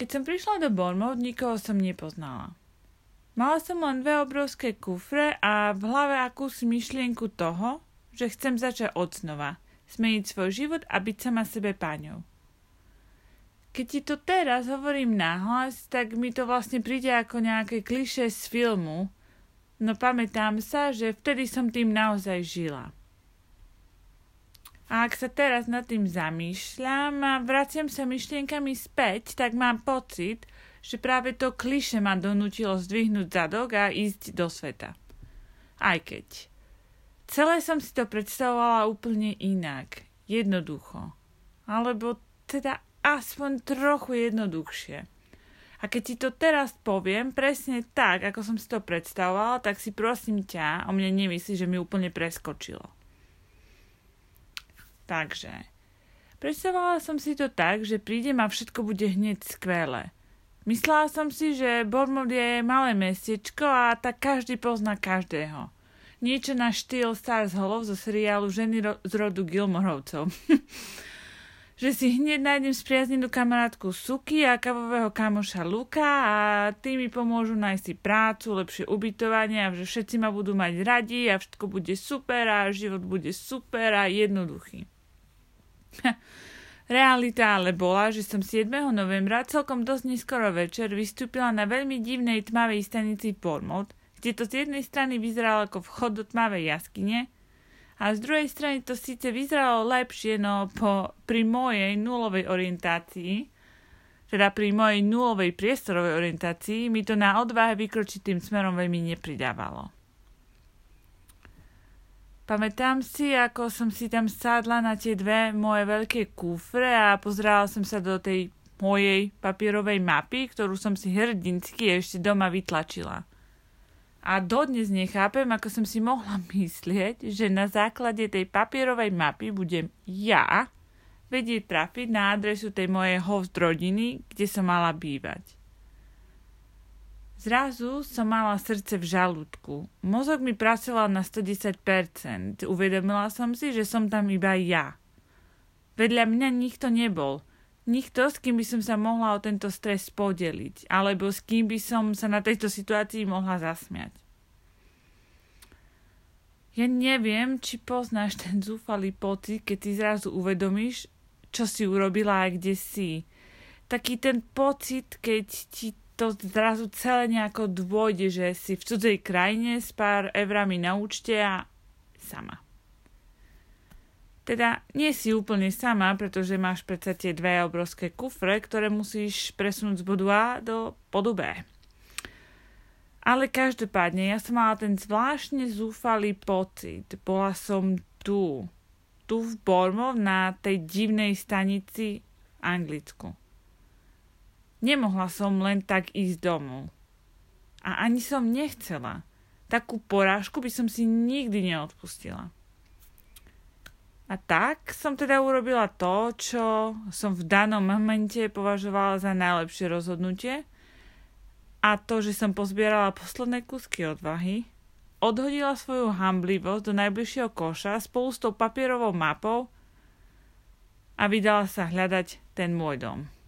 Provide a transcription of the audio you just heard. Keď som prišla do Bormov, nikoho som nepoznala. Mala som len dve obrovské kufre a v hlave akúsi myšlienku toho, že chcem začať odznova, zmeniť svoj život a byť sama sebe páňou. Keď ti to teraz hovorím nahlas, tak mi to vlastne príde ako nejaké klišé z filmu, no pamätám sa, že vtedy som tým naozaj žila. A ak sa teraz nad tým zamýšľam a vraciam sa myšlienkami späť, tak mám pocit, že práve to klišé ma donútilo zdvihnúť zadok a ísť do sveta. Aj keď. Celé som si to predstavovala úplne inak. Jednoducho. Alebo teda aspoň trochu jednoduchšie. A keď ti to teraz poviem presne tak, ako som si to predstavovala, tak si prosím ťa, o mne nemyslí, že mi úplne preskočilo. Takže, predstavovala som si to tak, že prídem a všetko bude hneď skvelé. Myslela som si, že Bormov je malé mestečko a tak každý pozná každého. Niečo na štýl Stars Hollow zo seriálu Ženy z rodu Gilmoreovcov. Že si hneď nájdem spriaznenú kamarátku Suky a kavového kamoša Luka a tí mi pomôžu nájsť si prácu, lepšie ubytovanie a že všetci ma budú mať radi a všetko bude super a život bude super a jednoduchý. Realita ale bola, že som 7. novembra celkom dosť neskoro večer vystúpila na veľmi divnej tmavej stanici Bormov, kde to z jednej strany vyzeralo ako vchod do tmavej jaskyne a z druhej strany to síce vyzeralo lepšie, no pri mojej nulovej orientácii, teda pri mojej nulovej priestorovej orientácii, mi to na odvahe vykročiť tým smerom veľmi nepridávalo. Pamätám si, ako som si tam sadla na tie dve moje veľké kufre a pozerala som sa do tej mojej papierovej mapy, ktorú som si hrdinsky ešte doma vytlačila. A dodnes nechápem, ako som si mohla myslieť, že na základe tej papierovej mapy budem ja vedieť trafiť na adresu tej mojej host rodiny, kde som mala bývať. Zrazu som mala srdce v žalúdku. Mozog mi pracoval na 110%. Uvedomila som si, že som tam iba ja. Vedľa mňa nikto nebol. Nikto, s kým by som sa mohla o tento stres podeliť. Alebo s kým by som sa na tejto situácii mohla zasmiať. Ja neviem, či poznáš ten zúfalý pocit, keď si zrazu uvedomíš, čo si urobila a kde si. Taký ten pocit, keď ti to zrazu celé nejako dôjde, že si v cudzej krajine s pár eurami na účte a sama. Teda nie si úplne sama, pretože máš predsa tie dve obrovské kufre, ktoré musíš presunúť z bodu A do bodu B. Ale každopádne, ja som mala ten zvláštne zúfalý pocit. Bola som tu v Bormov na tej divnej stanici v Anglicku. Nemohla som len tak ísť domov. A ani som nechcela. Takú porážku by som si nikdy neodpustila. A tak som teda urobila to, čo som v danom momente považovala za najlepšie rozhodnutie. A to, že som pozbierala posledné kúsky odvahy, odhodila svoju hamblivosť do najbližšieho koša spolu s tou papierovou mapou a vydala sa hľadať ten môj dom.